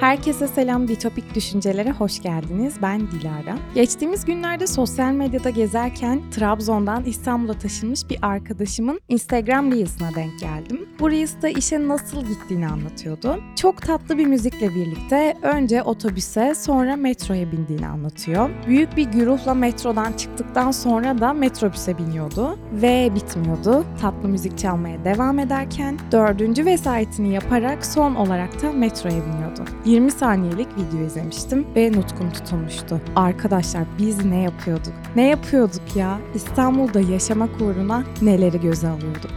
Herkese selam, DiTopik Düşüncelere hoş geldiniz. Ben Dilara. Geçtiğimiz günlerde sosyal medyada gezerken Trabzon'dan İstanbul'a taşınmış bir arkadaşımın Instagram Reels'ına denk geldim. Bu Reels'ta işe nasıl gittiğini anlatıyordu. Çok tatlı bir müzikle birlikte önce otobüse, sonra metroya bindiğini anlatıyor. Büyük bir güruhla metrodan çıktıktan sonra da metrobüse biniyordu ve bitmiyordu. Tatlı müzik çalmaya devam ederken 4. vesayetini yaparak son olarak da metroya biniyordu. 20 saniyelik video izlemiştim ve nutkum tutulmuştu. Arkadaşlar biz ne yapıyorduk? Ne yapıyorduk ya? İstanbul'da yaşamak uğruna neleri göze alıyorduk?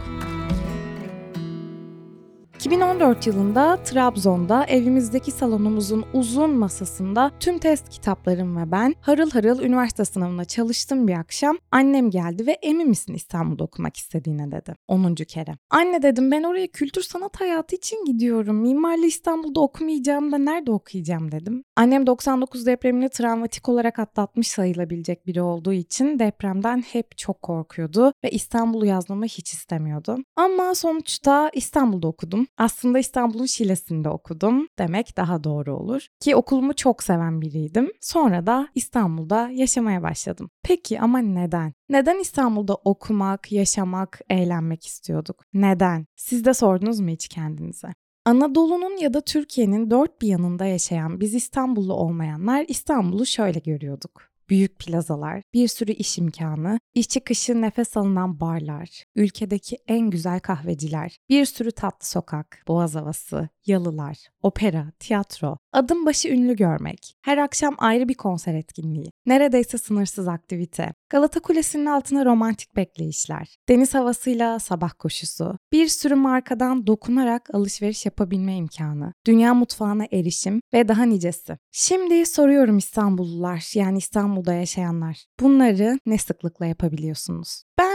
2014 yılında Trabzon'da evimizdeki salonumuzun uzun masasında tüm test kitaplarım ve ben harıl harıl üniversite sınavına çalıştım bir akşam. Annem geldi ve emin misin İstanbul'da okumak istediğine dedi. 10. kere. Anne dedim, ben oraya kültür sanat hayatı için gidiyorum. Mimarlı İstanbul'da okumayacağım da nerede okuyacağım dedim. Annem 99 depremini travmatik olarak atlatmış sayılabilecek biri olduğu için depremden hep çok korkuyordu ve İstanbul'u yazmamı hiç istemiyordu. Ama sonuçta İstanbul'da okudum. Aslında İstanbul'un Şilesi'nde okudum demek daha doğru olur. Ki okulumu çok seven biriydim. Sonra da İstanbul'da yaşamaya başladım. Peki ama neden? Neden İstanbul'da okumak, yaşamak, eğlenmek istiyorduk? Neden? Siz de sordunuz mu hiç kendinize? Anadolu'nun ya da Türkiye'nin dört bir yanında yaşayan biz İstanbullu olmayanlar İstanbul'u şöyle görüyorduk. Büyük plazalar, bir sürü iş imkanı, iş çıkışı nefes alınan barlar, ülkedeki en güzel kahveciler, bir sürü tatlı sokak, boğaz havası, yalılar, opera, tiyatro, adım başı ünlü görmek, her akşam ayrı bir konser etkinliği, neredeyse sınırsız aktivite, Galata Kulesi'nin altına romantik bekleyişler, deniz havasıyla sabah koşusu, bir sürü markadan dokunarak alışveriş yapabilme imkanı, dünya mutfağına erişim ve daha nicesi. Şimdi soruyorum İstanbullular, yani İstanbul'da yaşayanlar, bunları ne sıklıkla yapabiliyorsunuz? Ben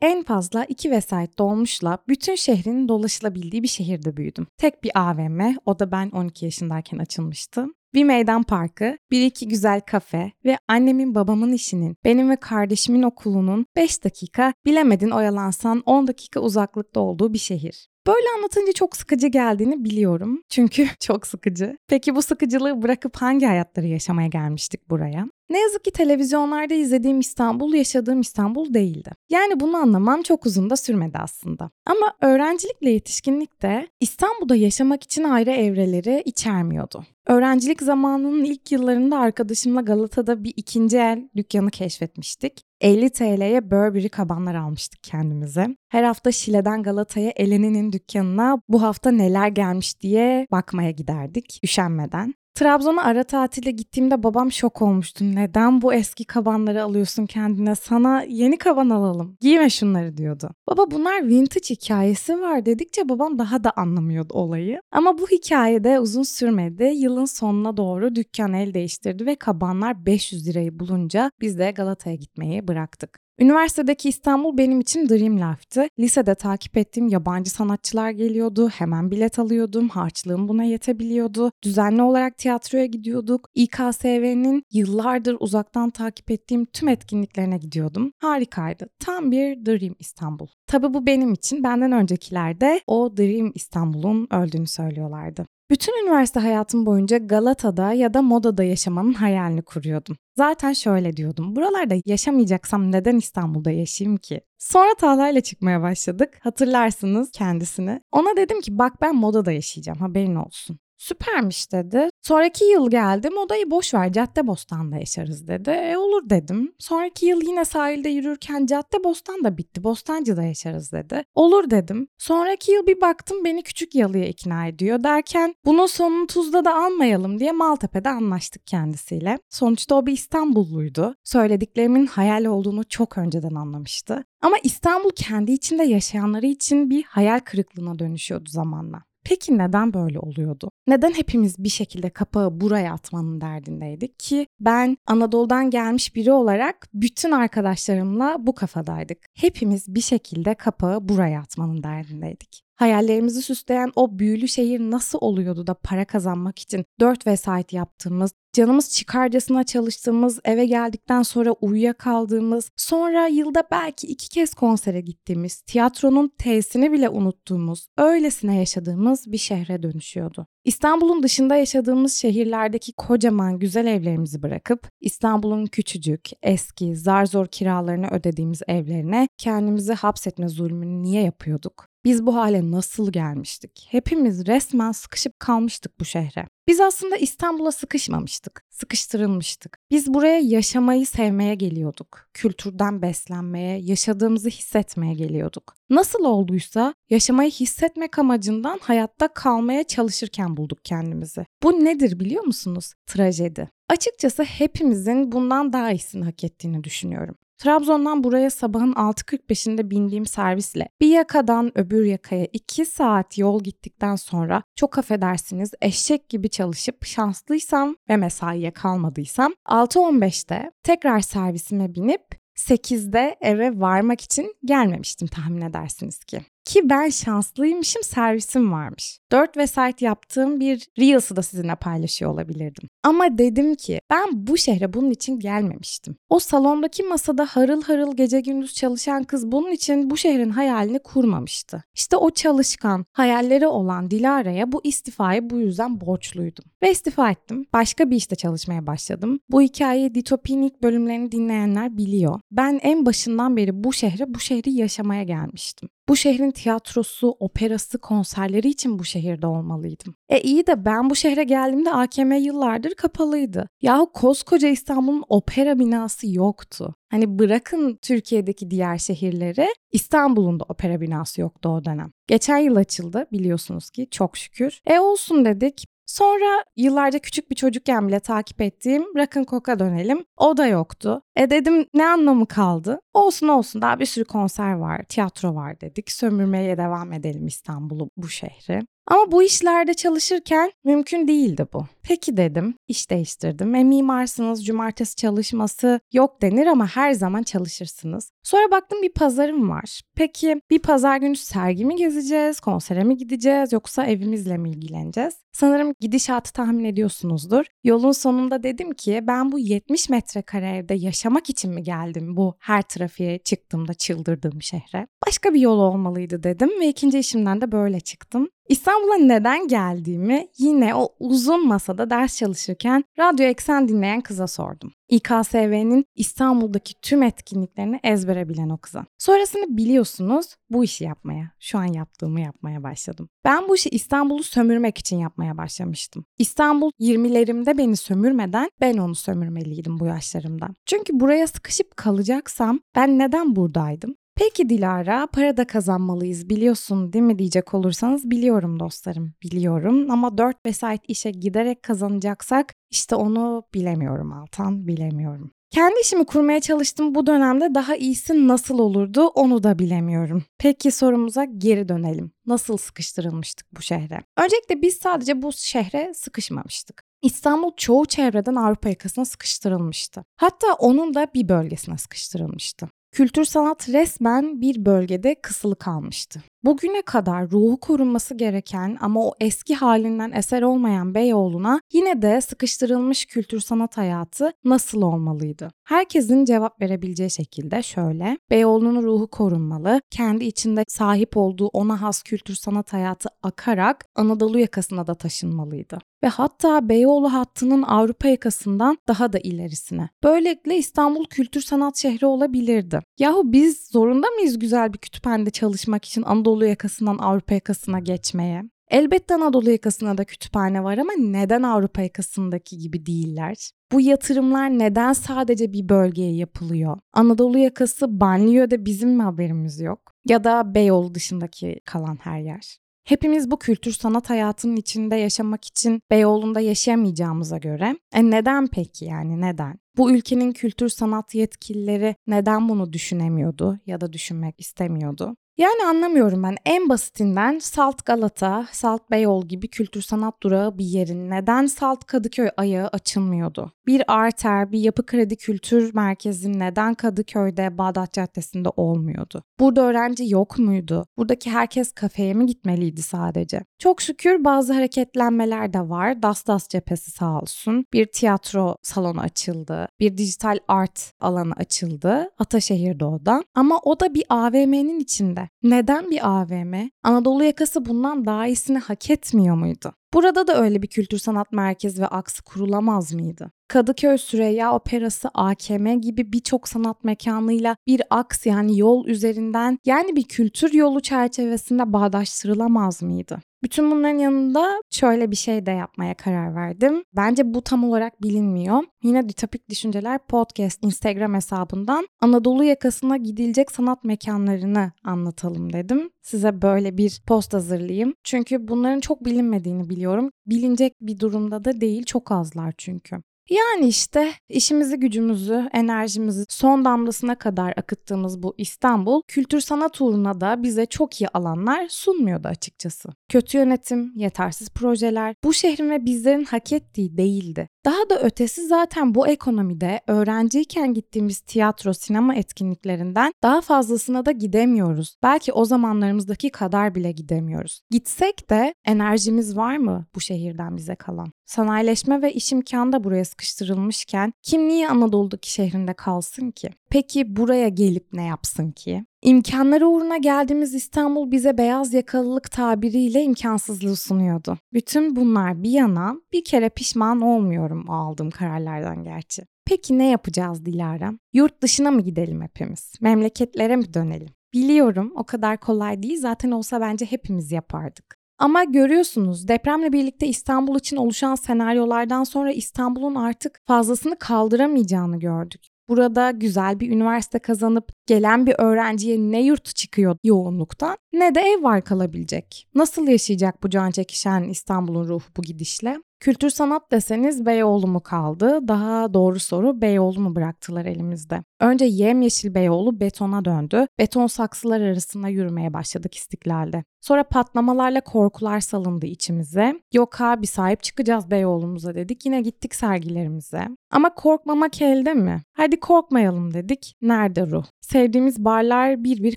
en fazla 2 vesayet dolmuşla bütün şehrin dolaşılabildiği bir şehirde büyüdüm. Tek bir AVM, o da ben 12 yaşındayken açılmıştı. Bir meydan parkı, 1-2 güzel kafe ve annemin babamın işinin, benim ve kardeşimin okulunun 5 dakika, bilemedin oyalansan 10 dakika uzaklıkta olduğu bir şehir. Böyle anlatınca çok sıkıcı geldiğini biliyorum. Çünkü çok sıkıcı. Peki bu sıkıcılığı bırakıp hangi hayatları yaşamaya gelmiştik buraya? Ne yazık ki televizyonlarda izlediğim İstanbul, yaşadığım İstanbul değildi. Yani bunu anlamam çok uzun da sürmedi aslında. Ama öğrencilikle yetişkinlikte İstanbul'da yaşamak için ayrı evreleri içermiyordu. Öğrencilik zamanının ilk yıllarında arkadaşımla Galata'da bir ikinci el dükkanı keşfetmiştik. 50 TL'ye Burberry kabanlar almıştık kendimize. Her hafta Şile'den Galata'ya Eleni'nin dükkanına bu hafta neler gelmiş diye bakmaya giderdik üşenmeden. Trabzon'a ara tatile gittiğimde babam şok olmuştu. Neden bu eski kabanları alıyorsun kendine? Sana yeni kaban alalım. Giyme şunları diyordu. Baba bunlar vintage hikayesi var dedikçe babam daha da anlamıyordu olayı. Ama bu hikaye de uzun sürmedi. Yılın sonuna doğru dükkan el değiştirdi ve kabanlar 500 lirayı bulunca biz de Galata'ya gitmeyi bıraktık. Üniversitedeki İstanbul benim için dream life'tı. Lisede takip ettiğim yabancı sanatçılar geliyordu, hemen bilet alıyordum, harçlığım buna yetebiliyordu. Düzenli olarak tiyatroya gidiyorduk, İKSV'nin yıllardır uzaktan takip ettiğim tüm etkinliklerine gidiyordum. Harikaydı, tam bir dream İstanbul. Tabii bu benim için, benden öncekiler de o dream İstanbul'un öldüğünü söylüyorlardı. Bütün üniversite hayatım boyunca Galata'da ya da Moda'da yaşamanın hayalini kuruyordum. Zaten şöyle diyordum, buralarda yaşamayacaksam neden İstanbul'da yaşayayım ki? Sonra Talha'yla çıkmaya başladık, hatırlarsınız kendisini. Ona dedim ki bak ben Moda'da yaşayacağım, haberin olsun. Süpermiş dedi. Sonraki yıl geldi, Moda'yı boş ver, Caddebostan'da yaşarız dedi. Olur dedim. Sonraki yıl yine sahilde yürürken Caddebostan da bitti, Bostancı'da yaşarız dedi. Olur dedim. Sonraki yıl bir baktım beni Küçükyalı'ya ikna ediyor derken bunun sonunu Tuzla'da almayalım diye Maltepe'de anlaştık kendisiyle. Sonuçta o bir İstanbulluydu. Söylediklerimin hayal olduğunu çok önceden anlamıştı. Ama İstanbul kendi içinde yaşayanları için bir hayal kırıklığına dönüşüyordu zamanla. Peki neden böyle oluyordu? Neden hepimiz bir şekilde kapağı buraya atmanın derdindeydik ki ben Anadolu'dan gelmiş biri olarak bütün arkadaşlarımla bu kafadaydık. Hepimiz bir şekilde kapağı buraya atmanın derdindeydik. hayallerimizi süsleyen o büyülü şehir nasıl oluyordu da para kazanmak için 4 vesait yaptığımız, canımız çıkarcasına çalıştığımız, eve geldikten sonra uyuyakaldığımız, sonra yılda belki 2 kez konsere gittiğimiz, tiyatronun T'sini bile unuttuğumuz, öylesine yaşadığımız bir şehre dönüşüyordu. İstanbul'un dışında yaşadığımız şehirlerdeki kocaman güzel evlerimizi bırakıp İstanbul'un küçücük, eski, zar zor kiralarını ödediğimiz evlerine kendimizi hapsetme zulmünü niye yapıyorduk? Biz bu hale nasıl gelmiştik? Hepimiz resmen sıkışıp kalmıştık bu şehre. Biz aslında İstanbul'a sıkışmamıştık, sıkıştırılmıştık. Biz buraya yaşamayı sevmeye geliyorduk. Kültürden beslenmeye, yaşadığımızı hissetmeye geliyorduk. Nasıl olduysa yaşamayı hissetmek amacından hayatta kalmaya çalışırken bulduk kendimizi. Bu nedir biliyor musunuz? Trajedi. Açıkçası hepimizin bundan daha iyisini hak ettiğini düşünüyorum. Trabzon'dan buraya sabahın 6:45'inde bindiğim servisle bir yakadan öbür yakaya 2 saat yol gittikten sonra çok affedersiniz eşek gibi çalışıp şanslıysam ve mesaiye kalmadıysam 6:15'te tekrar servisime binip 8'de eve varmak için gelmemiştim tahmin edersiniz ki. Ki ben şanslıymışım, servisim varmış. 4 vesait yaptığım bir Reels'ı da sizinle paylaşıyor olabilirdim. Ama dedim ki ben bu şehre bunun için gelmemiştim. O salondaki masada harıl harıl gece gündüz çalışan kız bunun için bu şehrin hayalini kurmamıştı. İşte o çalışkan, hayalleri olan Dilara'ya bu istifayı bu yüzden borçluydum. Ve istifa ettim. Başka bir işte çalışmaya başladım. Bu hikayeyi DiTopik'in ilk bölümlerini dinleyenler biliyor. Ben en başından beri bu şehri yaşamaya gelmiştim. Bu şehrin tiyatrosu, operası, konserleri için bu şehirde olmalıydım. İyi de ben bu şehre geldiğimde AKM yıllardır kapalıydı. Yahu koskoca İstanbul'un opera binası yoktu. Hani bırakın Türkiye'deki diğer şehirleri, İstanbul'un da opera binası yoktu o dönem. Geçen yıl açıldı biliyorsunuz ki çok şükür. Olsun dedik. Sonra yıllarca küçük bir çocukken bile takip ettiğim Rakın Kok'a dönelim. O da yoktu. Dedim ne anlamı kaldı? Olsun daha bir sürü konser var, tiyatro var dedik. Sömürmeye devam edelim İstanbul'u, bu şehri. Ama bu işlerde çalışırken mümkün değildi bu. Peki dedim, iş değiştirdim. Mimarsınız, cumartesi çalışması yok denir ama her zaman çalışırsınız. Sonra baktım bir pazarım var. Peki bir pazar günü sergi mi gezeceğiz, konsere mi gideceğiz yoksa evimizle mi ilgileneceğiz? Sanırım gidişatı tahmin ediyorsunuzdur. Yolun sonunda dedim ki ben bu 70 metrekare evde yaşamak için mi geldim bu her trafiğe çıktığımda çıldırdığım şehre? Başka bir yol olmalıydı dedim ve ikinci işimden de böyle çıktım. İstanbul'a neden geldiğimi yine o uzun masada ders çalışırken Radyo Eksen dinleyen kıza sordum. İKSV'nin İstanbul'daki tüm etkinliklerini ezbere bilen o kıza. Sonrasını biliyorsunuz, bu işi yapmaya, şu an yaptığımı yapmaya başladım. Ben bu işi İstanbul'u sömürmek için yapmaya başlamıştım. İstanbul 20'lerimde beni sömürmeden ben onu sömürmeliydim bu yaşlarımda. Çünkü buraya sıkışıp kalacaksam ben neden buradaydım? Peki Dilara, para da kazanmalıyız biliyorsun değil mi diyecek olursanız biliyorum dostlarım, biliyorum ama 4 vesait işe giderek kazanacaksak işte onu bilemiyorum Altan, bilemiyorum. Kendi işimi kurmaya çalıştım bu dönemde daha iyisi nasıl olurdu onu da bilemiyorum. Peki sorumuza geri dönelim. Nasıl sıkıştırılmıştık bu şehre? Öncelikle biz sadece bu şehre sıkışmamıştık. İstanbul çoğu çevreden Avrupa yakasına sıkıştırılmıştı. Hatta onun da bir bölgesine sıkıştırılmıştı. Kültür sanat resmen bir bölgede kısılı kalmıştı. Bugüne kadar ruhu korunması gereken ama o eski halinden eser olmayan Beyoğlu'na yine de sıkıştırılmış kültür sanat hayatı nasıl olmalıydı? Herkesin cevap verebileceği şekilde şöyle, Beyoğlu'nun ruhu korunmalı, kendi içinde sahip olduğu ona has kültür sanat hayatı akarak Anadolu yakasına da taşınmalıydı. Ve hatta Beyoğlu hattının Avrupa yakasından daha da ilerisine. Böylelikle İstanbul kültür sanat şehri olabilirdi. Yahu biz zorunda mıyız güzel bir kütüphanede çalışmak için Anadolu yakasından Avrupa yakasına geçmeye? Elbette Anadolu yakasında da kütüphane var ama neden Avrupa yakasındaki gibi değiller? Bu yatırımlar neden sadece bir bölgeye yapılıyor? Anadolu yakası banliyöde bizim mi haberimiz yok? Ya da Beyoğlu dışındaki kalan her yer? Hepimiz bu kültür sanat hayatının içinde yaşamak için Beyoğlu'nda yaşayamayacağımıza göre neden peki yani neden? Bu ülkenin kültür sanat yetkilileri neden bunu düşünemiyordu ya da düşünmek istemiyordu? Yani anlamıyorum ben. En basitinden Salt Galata, Salt Beyoğlu gibi kültür sanat durağı bir yerin neden Salt Kadıköy ayağı açılmıyordu? Bir arter, bir yapı kredi kültür merkezi neden Kadıköy'de Bağdat Caddesi'nde olmuyordu? Burada öğrenci yok muydu? Buradaki herkes kafeye mi gitmeliydi sadece? Çok şükür bazı hareketlenmeler de var. Das Das Cephesi sağ olsun. Bir tiyatro salonu açıldı. Bir dijital art alanı açıldı. Ataşehir'de o da. Ama o da bir AVM'nin içinde. Neden bir AVM? Anadolu yakası bundan daha iyisini hak etmiyor muydu? Burada da öyle bir kültür sanat merkezi ve aksı kurulamaz mıydı? Kadıköy Süreyya Operası, AKM gibi birçok sanat mekanıyla bir aks yani yol üzerinden yani bir kültür yolu çerçevesinde bağdaştırılamaz mıydı? Bütün bunların yanında şöyle bir şey de yapmaya karar verdim. Bence bu tam olarak bilinmiyor. Yine DiTopik Düşünceler Podcast Instagram hesabından Anadolu yakasına gidilecek sanat mekanlarını anlatalım dedim. Size böyle bir post hazırlayayım. Çünkü bunların çok bilinmediğini biliyorum. Bilinecek bir durumda da değil, çok azlar çünkü. Yani işte işimizi, gücümüzü, enerjimizi son damlasına kadar akıttığımız bu İstanbul, kültür sanat uğruna da bize çok iyi alanlar sunmuyordu açıkçası. Kötü yönetim, yetersiz projeler bu şehrin ve bizlerin hak ettiği değildi. Daha da ötesi zaten bu ekonomide öğrenciyken gittiğimiz tiyatro, sinema etkinliklerinden daha fazlasına da gidemiyoruz. Belki o zamanlarımızdaki kadar bile gidemiyoruz. Gitsek de enerjimiz var mı bu şehirden bize kalan? Sanayileşme ve iş imkanı da buraya sıkıştırılmışken kim niye Anadolu'daki şehrinde kalsın ki? Peki buraya gelip ne yapsın ki? İmkanları uğruna geldiğimiz İstanbul bize beyaz yakalılık tabiriyle imkansızlığı sunuyordu. Bütün bunlar bir yana bir kere pişman olmuyorum aldığım kararlardan gerçi. Peki ne yapacağız Dilara? Yurt dışına mı gidelim hepimiz? Memleketlere mi dönelim? Biliyorum o kadar kolay değil, zaten olsa bence hepimiz yapardık. Ama görüyorsunuz depremle birlikte İstanbul için oluşan senaryolardan sonra İstanbul'un artık fazlasını kaldıramayacağını gördük. Burada güzel bir üniversite kazanıp gelen bir öğrenciye ne yurt çıkıyor yoğunluktan ne de ev var kalabilecek. Nasıl yaşayacak bu can çekişen İstanbul'un ruhu bu gidişle? Kültür sanat deseniz Beyoğlu mu kaldı? Daha doğru soru, Beyoğlu mu bıraktılar elimizde? Önce yemyeşil Beyoğlu betona döndü. Beton saksılar arasında yürümeye başladık İstiklal'de. Sonra patlamalarla korkular salındı içimize. Yok ha, bir sahip çıkacağız Beyoğlu'muza dedik. Yine gittik sergilerimize. Ama korkmamak elde mi? Hadi korkmayalım dedik. Nerede ruh? Sevdiğimiz barlar bir bir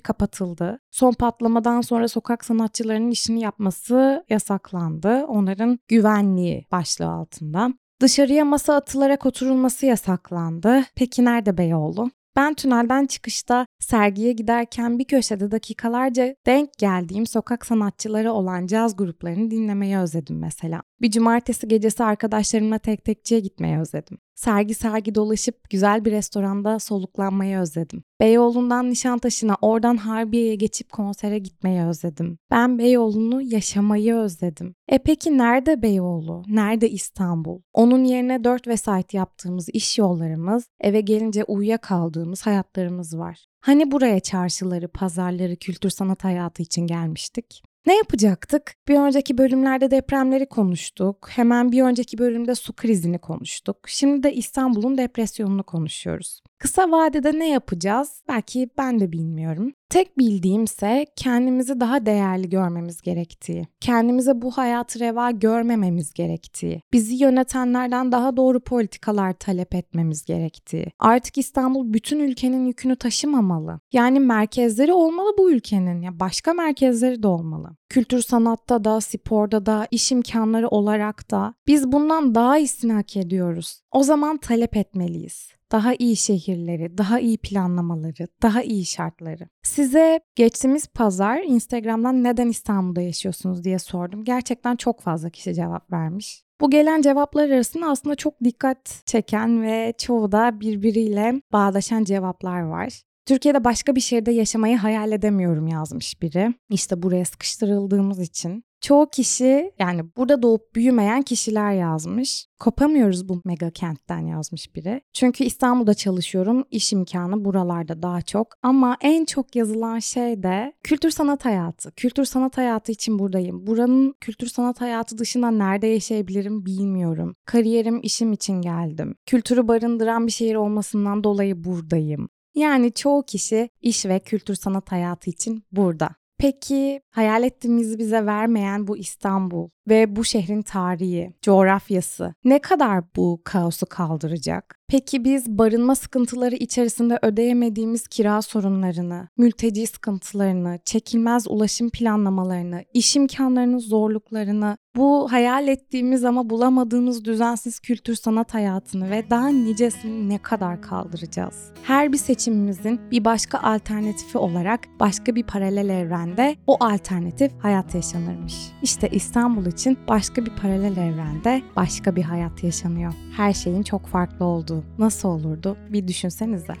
kapatıldı. Son patlamadan sonra sokak sanatçılarının işini yapması yasaklandı. Onların güvenliği başlığı altında. Dışarıya masa atılarak oturulması yasaklandı. Peki nerede Beyoğlu? Ben tünelden çıkışta sergiye giderken bir köşede dakikalarca denk geldiğim sokak sanatçıları olan caz gruplarını dinlemeyi özledim mesela. Bir cumartesi gecesi arkadaşlarımla tek tekçiye gitmeyi özledim. Sergi dolaşıp güzel bir restoranda soluklanmayı özledim. Beyoğlu'ndan Nişantaşı'na, oradan Harbiye'ye geçip konsere gitmeyi özledim. Ben Beyoğlu'nu yaşamayı özledim. E peki nerede Beyoğlu? Nerede İstanbul? Onun yerine 4 vesait yaptığımız iş yollarımız, eve gelince uyuyakaldığımız hayatlarımız var. Hani buraya çarşıları, pazarları, kültür sanat hayatı için gelmiştik? Ne yapacaktık? Bir önceki bölümlerde depremleri konuştuk. Hemen bir önceki bölümde su krizini konuştuk. Şimdi de İstanbul'un depresyonunu konuşuyoruz. Kısa vadede ne yapacağız? Belki ben de bilmiyorum. Tek bildiğimse kendimizi daha değerli görmemiz gerektiği, kendimize bu hayatı reva görmememiz gerektiği, bizi yönetenlerden daha doğru politikalar talep etmemiz gerektiği, artık İstanbul bütün ülkenin yükünü taşımamalı. Yani merkezleri olmalı bu ülkenin, ya başka merkezleri de olmalı. Kültür sanatta da, sporda da, iş imkanları olarak da biz bundan daha iyisini hak ediyoruz. O zaman talep etmeliyiz. Daha iyi şehirleri, daha iyi planlamaları, daha iyi şartları. Size geçtiğimiz pazar Instagram'dan neden İstanbul'da yaşıyorsunuz diye sordum. Gerçekten çok fazla kişi cevap vermiş. Bu gelen cevaplar arasında aslında çok dikkat çeken ve çoğu da birbiriyle bağdaşan cevaplar var. Türkiye'de başka bir şehirde yaşamayı hayal edemiyorum yazmış biri. İşte buraya sıkıştırıldığımız için. Çoğu kişi yani burada doğup büyümeyen kişiler yazmış. Kopamıyoruz bu mega kentten yazmış biri. Çünkü İstanbul'da çalışıyorum, iş imkanı buralarda daha çok. Ama en çok yazılan şey de kültür sanat hayatı. Kültür sanat hayatı için buradayım. Buranın kültür sanat hayatı dışında nerede yaşayabilirim bilmiyorum. Kariyerim, işim için geldim. Kültürü barındıran bir şehir olmasından dolayı buradayım. Yani çoğu kişi iş ve kültür sanat hayatı için burada. Peki hayal ettiğimizi bize vermeyen bu İstanbul ve bu şehrin tarihi, coğrafyası ne kadar bu kaosu kaldıracak? Peki biz barınma sıkıntıları içerisinde ödeyemediğimiz kira sorunlarını, mülteci sıkıntılarını, çekilmez ulaşım planlamalarını, iş imkanlarının zorluklarını, bu hayal ettiğimiz ama bulamadığımız düzensiz kültür sanat hayatını ve daha nicesini ne kadar kaldıracağız? Her bir seçimimizin bir başka alternatifi olarak başka bir paralel evrende o alternatif hayat yaşanırmış. İşte İstanbul için başka bir paralel evrende başka bir hayat yaşanıyor. Her şeyin çok farklı olduğu. Nasıl olurdu? Bir düşünsenize.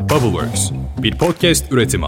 Bubble Works, bir podcast üretimi.